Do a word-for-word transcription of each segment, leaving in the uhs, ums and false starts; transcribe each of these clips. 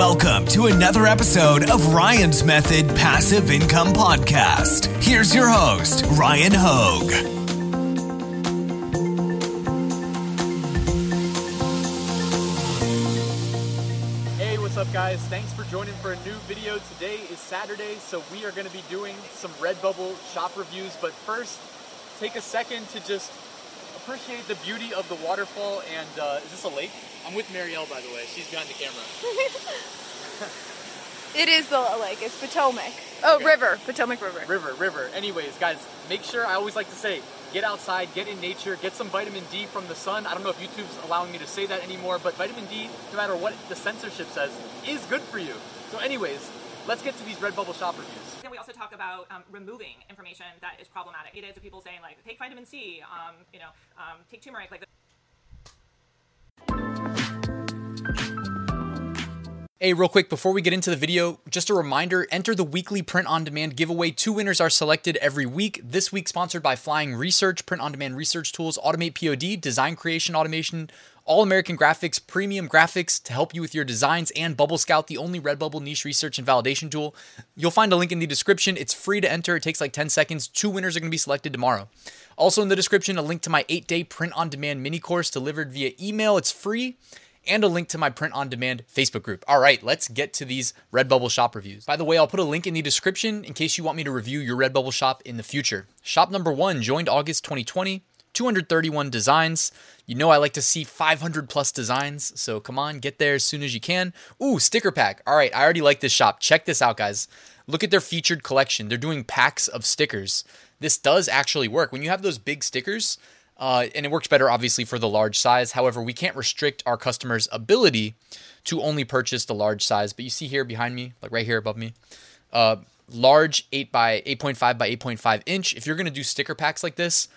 Welcome to another episode of Ryan's Method Passive Income Podcast. Here's your host, Ryan Hogue. Guys, thanks for joining for a new video. Today is Saturday, so we are going to be doing some Redbubble shop reviews, but first take a second to just appreciate the beauty of the waterfall. And uh, is this a lake? I'm with Marielle, by the way. She's behind the camera. It is the lake. It's Potomac. Oh, okay. River. Potomac River. River, river. Anyways, guys, make sure, I always like to say, get outside, get in nature, get some vitamin D from the sun. I don't know if YouTube's allowing me to say that anymore, but vitamin D, no matter what the censorship says, is good for you. So anyways, let's get to these Redbubble shop reviews. Then we also talk about um, removing information that is problematic. It is people saying like, take vitamin C, um, you know, um, take turmeric. Like. Hey, real quick, before we get into the video, just a reminder, enter the weekly print-on-demand giveaway. Two winners are selected every week. This week, sponsored by Flying Research, print-on-demand research tools, automate P O D, design creation automation, All-American Graphics, premium graphics to help you with your designs, and Bubble Scout, the only Redbubble niche research and validation tool. You'll find a link in the description. It's free to enter. It takes like ten seconds. Two winners are going to be selected tomorrow. Also in the description, a link to my eight-day print-on-demand mini course delivered via email. It's free. And a link to my print on demand Facebook group. All right, let's get to these Redbubble shop reviews. By the way, I'll put a link in the description in case you want me to review your Redbubble shop in the future. Shop number one joined August twenty twenty, two hundred thirty-one designs. You know I like to see five hundred plus designs, so come on, get there as soon as you can. Ooh, sticker pack. All right, I already like this shop. Check this out, guys. Look at their featured collection. They're doing packs of stickers. This does actually work. When you have those big stickers, Uh, and it works better, obviously, for the large size. However, we can't restrict our customers' ability to only purchase the large size. But you see here behind me, like right here above me, uh, large eight by eight point five by eight point five inch. If you're going to do sticker packs like this,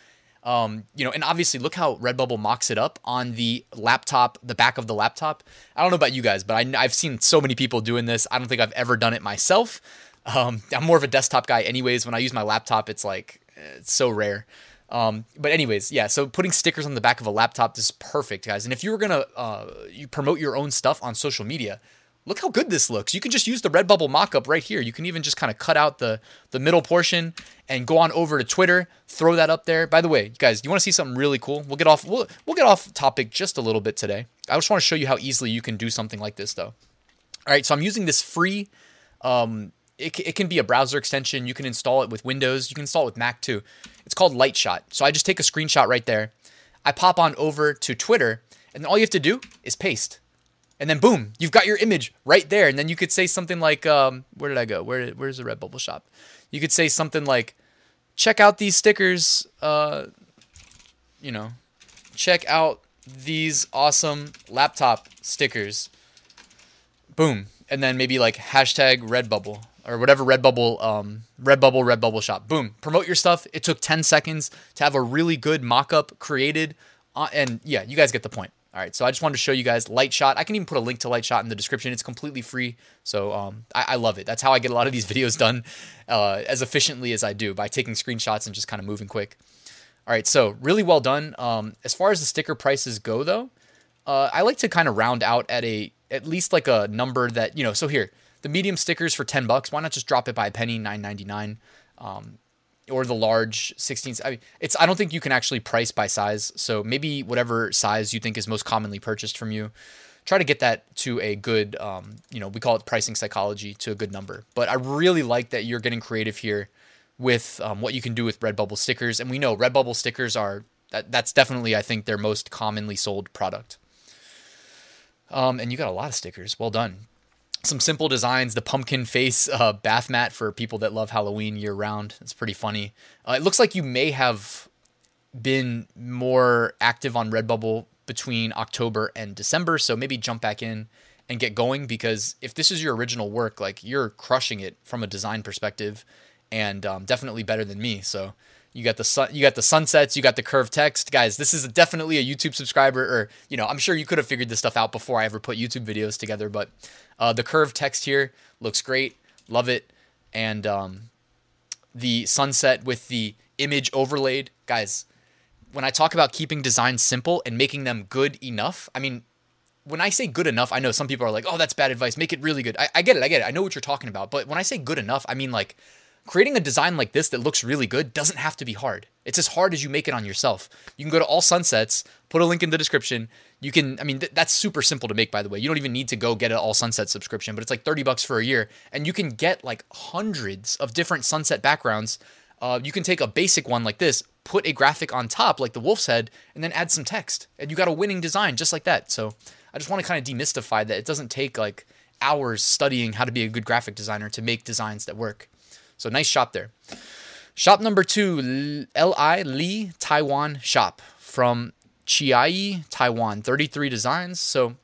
um, you know, and obviously look how Redbubble mocks it up on the laptop, the back of the laptop. I don't know about you guys, but I, I've seen so many people doing this. I don't think I've ever done it myself. Um, I'm more of a desktop guy anyways. When I use my laptop, it's like, it's so rare. Um, but anyways, yeah, so putting stickers on the back of a laptop is perfect, guys. And if you were going to uh, you promote your own stuff on social media, look how good this looks. You can just use the Redbubble mock-up right here. You can even just kind of cut out the, the middle portion and go on over to Twitter, throw that up there. By the way, guys, you want to see something really cool? We'll get off we'll, we'll get off topic just a little bit today. I just want to show you how easily you can do something like this, though. All right, so I'm using this free um, – It, it can be a browser extension. You can install it with Windows. You can install it with Mac too. It's called Lightshot. So I just take a screenshot right there. I pop on over to Twitter, and all you have to do is paste. And then boom, you've got your image right there. And then you could say something like, um, where did I go? Where Where's the Redbubble shop? You could say something like, check out these stickers. Uh, you know, check out these awesome laptop stickers. Boom. And then maybe like hashtag Redbubble. Or whatever Redbubble, um, Redbubble, Redbubble shop. Boom. Promote your stuff. It took ten seconds to have a really good mock-up created. Uh, and yeah, you guys get the point. All right. So I just wanted to show you guys Lightshot. I can even put a link to Lightshot in the description. It's completely free. So um, I, I love it. That's how I get a lot of these videos done uh, as efficiently as I do, by taking screenshots and just kind of moving quick. All right. So really well done. Um, as far as the sticker prices go, though, uh, I like to kind of round out at a at least like a number that, you know, so here. The medium stickers for ten bucks. Why not just drop it by a penny, nine ninety-nine, um, or the large sixteen. I mean, it's I don't think you can actually price by size. So maybe whatever size you think is most commonly purchased from you, try to get that to a good, um, you know, we call it pricing psychology, to a good number. But I really like that you're getting creative here with um, what you can do with Redbubble stickers. And we know Redbubble stickers are that, that's definitely I think their most commonly sold product. Um, and you got a lot of stickers. Well done. Some simple designs, the pumpkin face uh, bath mat for people that love Halloween year round. It's pretty funny. Uh, it looks like you may have been more active on Redbubble between October and December. So maybe jump back in and get going, because if this is your original work, like you're crushing it from a design perspective, and um, definitely better than me. So you got the sun, you got the sunsets, you got the curved text. Guys, this is definitely a YouTube subscriber, or, you know, I'm sure you could have figured this stuff out before I ever put YouTube videos together, but Uh, the curved text here looks great. Love it. And um, the sunset with the image overlaid. Guys, when I talk about keeping designs simple and making them good enough, I mean, when I say good enough, I know some people are like, oh, that's bad advice. Make it really good. I, I get it. I get it. I know what you're talking about. But when I say good enough, I mean like creating a design like this that looks really good doesn't have to be hard. It's as hard as you make it on yourself. You can go to All Sunsets, put a link in the description. You can, I mean, th that's super simple to make, by the way. You don't even need to go get an All Sunset subscription, but it's like thirty bucks for a year. And you can get like hundreds of different sunset backgrounds. Uh, you can take a basic one like this, put a graphic on top like the wolf's head, and then add some text. And you got a winning design just like that. So I just want to kind of demystify that it doesn't take like hours studying how to be a good graphic designer to make designs that work. So nice shop there. Shop number two, L I Lee Taiwan Shop from Chiayi, Taiwan, thirty-three designs. So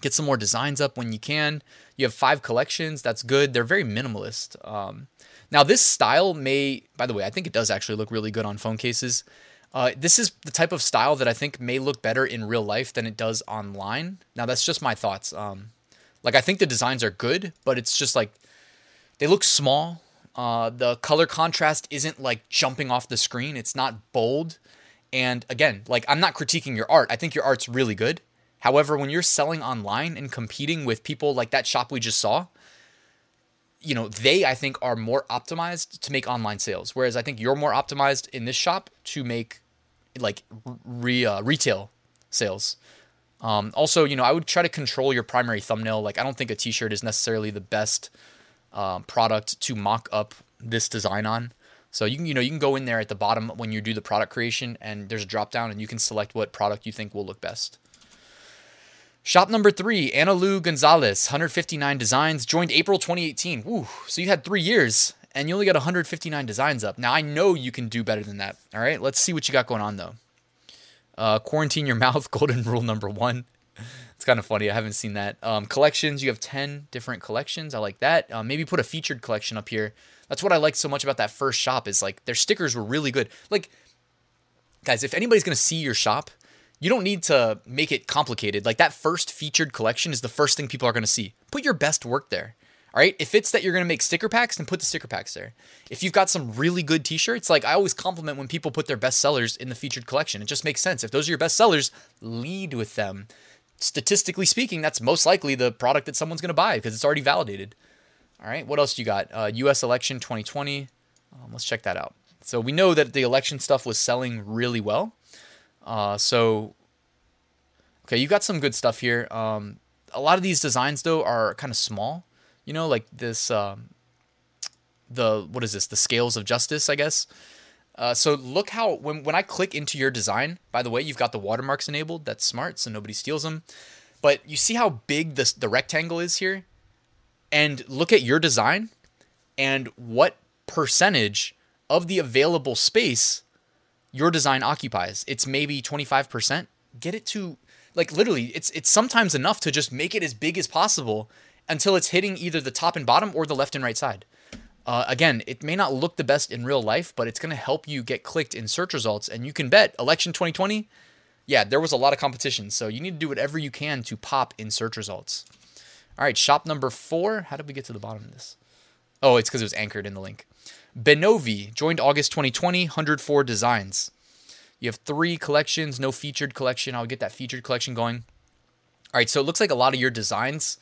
get some more designs up when you can. You have five collections. That's good. They're very minimalist. Um, now this style may, by the way, I think it does actually look really good on phone cases. Uh, this is the type of style that I think may look better in real life than it does online. Now, that's just my thoughts. Um, like, I think the designs are good, but it's just like they look small. Uh, the color contrast isn't like jumping off the screen. It's not bold. And again, like, I'm not critiquing your art. I think your art's really good. However, when you're selling online and competing with people like that shop we just saw, you know, they, I think, are more optimized to make online sales. Whereas I think you're more optimized in this shop to make like re, uh, retail sales. Um, also, you know, I would try to control your primary thumbnail. Like, I don't think a t-shirt is necessarily the best uh, product to mock up this design on. So you can, you know, you can go in there at the bottom when you do the product creation, and there's a drop down and you can select what product you think will look best. Shop number three, Anna Lou Gonzalez, one hundred fifty-nine designs, joined April twenty eighteen. Woo, so you had three years and you only got one hundred fifty-nine designs up. Now, I know you can do better than that. All right, let's see what you got going on, though. Uh, quarantine your mouth, golden rule number one. It's kind of funny. I haven't seen that. Um, collections, you have ten different collections. I like that. Uh, maybe put a featured collection up here. That's what I liked so much about that first shop is, like, their stickers were really good. Like, guys, if anybody's going to see your shop, you don't need to make it complicated. Like, that first featured collection is the first thing people are going to see. Put your best work there. All right. If it's that you're going to make sticker packs, then put the sticker packs there. If you've got some really good t-shirts, like, I always compliment when people put their best sellers in the featured collection. It just makes sense. If those are your best sellers, lead with them. Statistically speaking, that's most likely the product that someone's going to buy because it's already validated. All right. What else you got? Uh, U S election twenty twenty. Um, let's check that out. So we know that the election stuff was selling really well. Uh, so, okay, you got some good stuff here. Um, a lot of these designs though are kind of small, you know, like this, um, the, what is this? The scales of justice, I guess. Uh, so look how, when, when I click into your design, by the way, you've got the watermarks enabled. That's smart. So nobody steals them, but you see how big this, the rectangle is here, and look at your design and what percentage of the available space your design occupies. It's maybe twenty-five percent. Get it to, like, literally it's it's sometimes enough to just make it as big as possible until it's hitting either the top and bottom or the left and right side. Uh, again, it may not look the best in real life, but it's going to help you get clicked in search results. And you can bet election twenty twenty, yeah, there was a lot of competition. So you need to do whatever you can to pop in search results. All right, shop number four. How did we get to the bottom of this? Oh, it's because it was anchored in the link. Benovi joined August twenty twenty, one hundred four designs. You have three collections, no featured collection. I'll get that featured collection going. All right, so it looks like a lot of your designs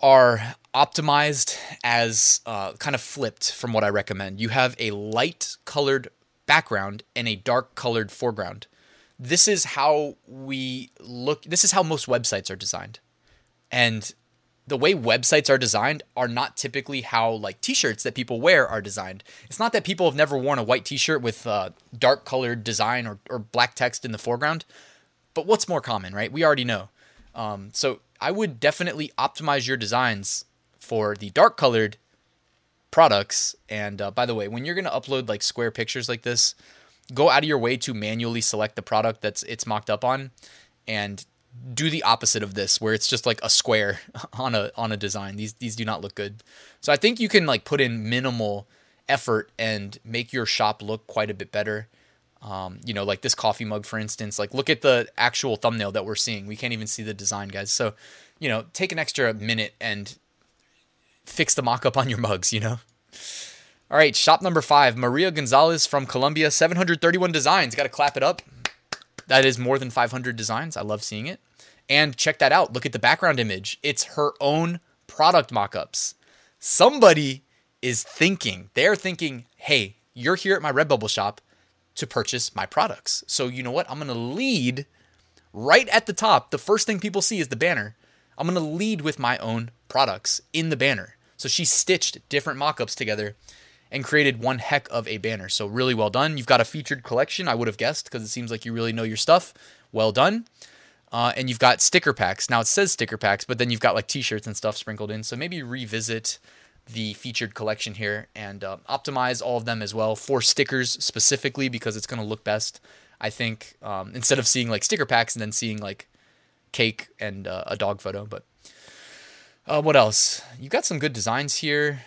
are optimized as uh, kind of flipped from what I recommend. You have a light colored background and a dark colored foreground. This is how we look. This is how most websites are designed. And the way websites are designed are not typically how, like, t-shirts that people wear are designed. It's not that people have never worn a white t-shirt with uh, dark colored design or, or black text in the foreground, but what's more common, right? We already know. Um, so I would definitely optimize your designs for the dark colored products. And uh, by the way, when you're going to upload like square pictures like this, go out of your way to manually select the product that's it's mocked up on, and do the opposite of this, where it's just like a square on a on a design. These these do not look good. So I think you can like put in minimal effort and make your shop look quite a bit better. Um, you know, like this coffee mug, for instance. Like, look at the actual thumbnail that we're seeing. We can't even see the design, guys. So, you know, take an extra minute and fix the mock-up on your mugs, you know? All right, shop number five, Maria Gonzalez from Colombia, seven hundred thirty-one designs. Got to clap it up. That is more than five hundred designs. I love seeing it. And check that out. Look at the background image. It's her own product mock-ups. Somebody is thinking, they're thinking, hey, you're here at my Redbubble shop to purchase my products. So you know what? I'm going to lead right at the top. The first thing people see is the banner. I'm going to lead with my own products in the banner. So she stitched different mock-ups together and created one heck of a banner. So really well done. You've got a featured collection, I would have guessed, because it seems like you really know your stuff. Well done. Uh, and you've got sticker packs. Now it says sticker packs, but then you've got like t-shirts and stuff sprinkled in. So maybe revisit the featured collection here and uh, optimize all of them as well for stickers specifically, because it's going to look best, I think, um, instead of seeing like sticker packs and then seeing like cake and uh, a dog photo. But uh, what else? You've got some good designs here.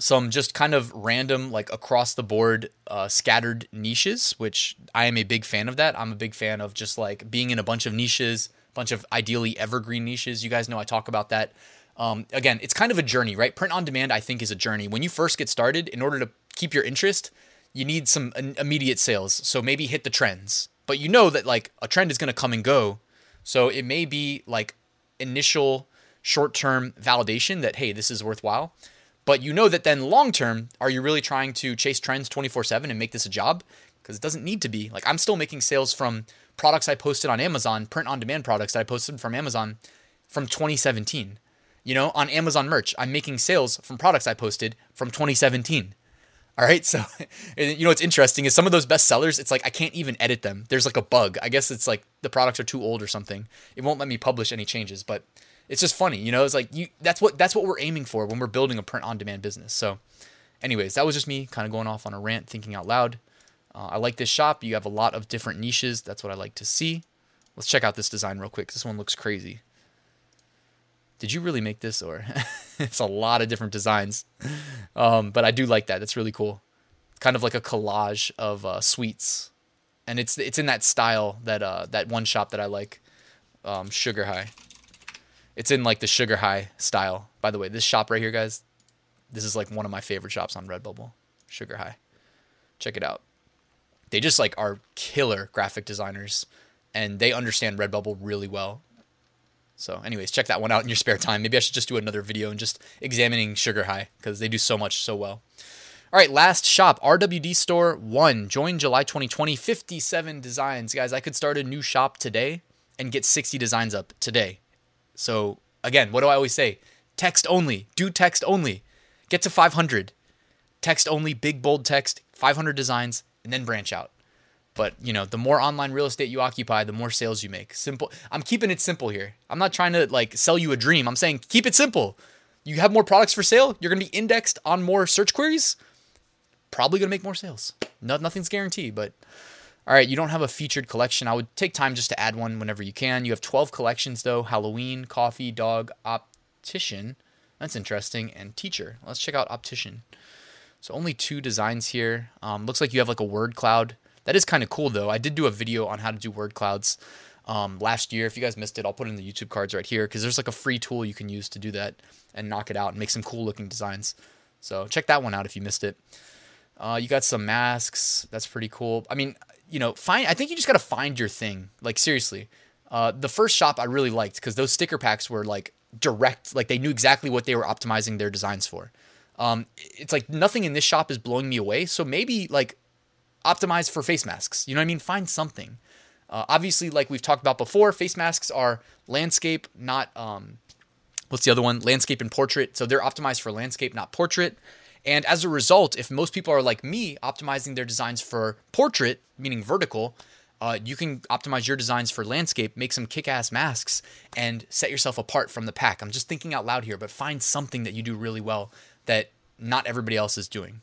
Some just kind of random, like across the board, uh, scattered niches, which I am a big fan of that. I'm a big fan of just like being in a bunch of niches, a bunch of ideally evergreen niches. You guys know I talk about that. Um, again, it's kind of a journey, right? Print on demand, I think, is a journey. When you first get started, in order to keep your interest, you need some immediate sales. So maybe hit the trends, but you know that like a trend is going to come and go. So it may be like initial short-term validation that, hey, this is worthwhile. But you know that then long-term, are you really trying to chase trends twenty-four seven and make this a job? Because it doesn't need to be. Like I'm still making sales from products I posted on Amazon, print on demand products that I posted from Amazon from twenty seventeen. You know, on Amazon merch, I'm making sales from products I posted from twenty seventeen. All right. So, and you know, what's interesting is some of those best sellers, it's like, I can't even edit them. There's like a bug. I guess it's like the products are too old or something. It won't let me publish any changes, but it's just funny, you know, it's like you, that's what, that's what we're aiming for when we're building a print on demand business. So anyways, that was just me kind of going off on a rant, thinking out loud. Uh, I like this shop. You have a lot of different niches. That's what I like to see. Let's check out this design real quick. This one looks crazy. Did you really make this? Or it's a lot of different designs. Um, but I do like that. That's really cool. It's kind of like a collage of uh, sweets. And it's, it's in that style that, uh, that one shop that I like, um, Sugar High. It's in like the Sugar High style. By the way, this shop right here, guys, this is like one of my favorite shops on Redbubble, Sugar High. Check it out. They just like are killer graphic designers and they understand Redbubble really well. So anyways, check that one out in your spare time. Maybe I should just do another video and just examining Sugar High because they do so much so well. All right, last shop, R W D Store one, joined July twenty twenty, fifty-seven designs. Guys, I could start a new shop today and get sixty designs up today. So again, what do I always say? Text only, do text only, get to five hundred, text only, big, bold text, five hundred designs, and then branch out. But you know, the more online real estate you occupy, the more sales you make. Simple. I'm keeping it simple here. I'm not trying to like sell you a dream. I'm saying, keep it simple. You have more products for sale. You're going to be indexed on more search queries. Probably going to make more sales. No, nothing's guaranteed, but all right, you don't have a featured collection. I would take time just to add one whenever you can. You have twelve collections though: Halloween, coffee, dog, optician. That's interesting. And teacher. Let's check out optician. So only two designs here. Um, looks like you have like a word cloud. That is kind of cool though. I did do a video on how to do word clouds um, last year. If you guys missed it, I'll put it in the YouTube cards right here because there's like a free tool you can use to do that and knock it out and make some cool looking designs. So check that one out if you missed it. Uh, you got some masks. That's pretty cool. I mean, you know, find, I think you just got to find your thing. Like seriously, uh, the first shop I really liked because those sticker packs were like direct, like they knew exactly what they were optimizing their designs for. Um, it's like nothing in this shop is blowing me away. So maybe like optimize for face masks. You know what I mean? Find something. Uh, obviously, like we've talked about before, face masks are landscape, not, um, what's the other one? Landscape and portrait. So they're optimized for landscape, not portrait. And as a result, if most people are like me, optimizing their designs for portrait, meaning vertical, uh, you can optimize your designs for landscape, make some kick-ass masks, and set yourself apart from the pack. I'm just thinking out loud here, but find something that you do really well that not everybody else is doing.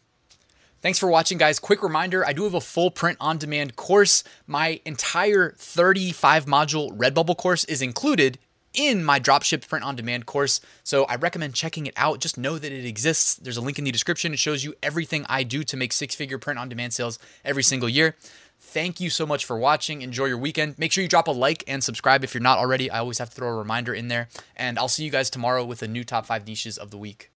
Thanks for watching, guys. Quick reminder, I do have a full print on demand course. My entire thirty-five module Redbubble course is included in my dropship print on demand course. So I recommend checking it out. Just know that it exists. There's a link in the description. It shows you everything I do to make six-figure print on demand sales every single year. Thank you so much for watching. Enjoy your weekend. Make sure you drop a like and subscribe if you're not already. I always have to throw a reminder in there. And I'll see you guys tomorrow with a new top five niches of the week.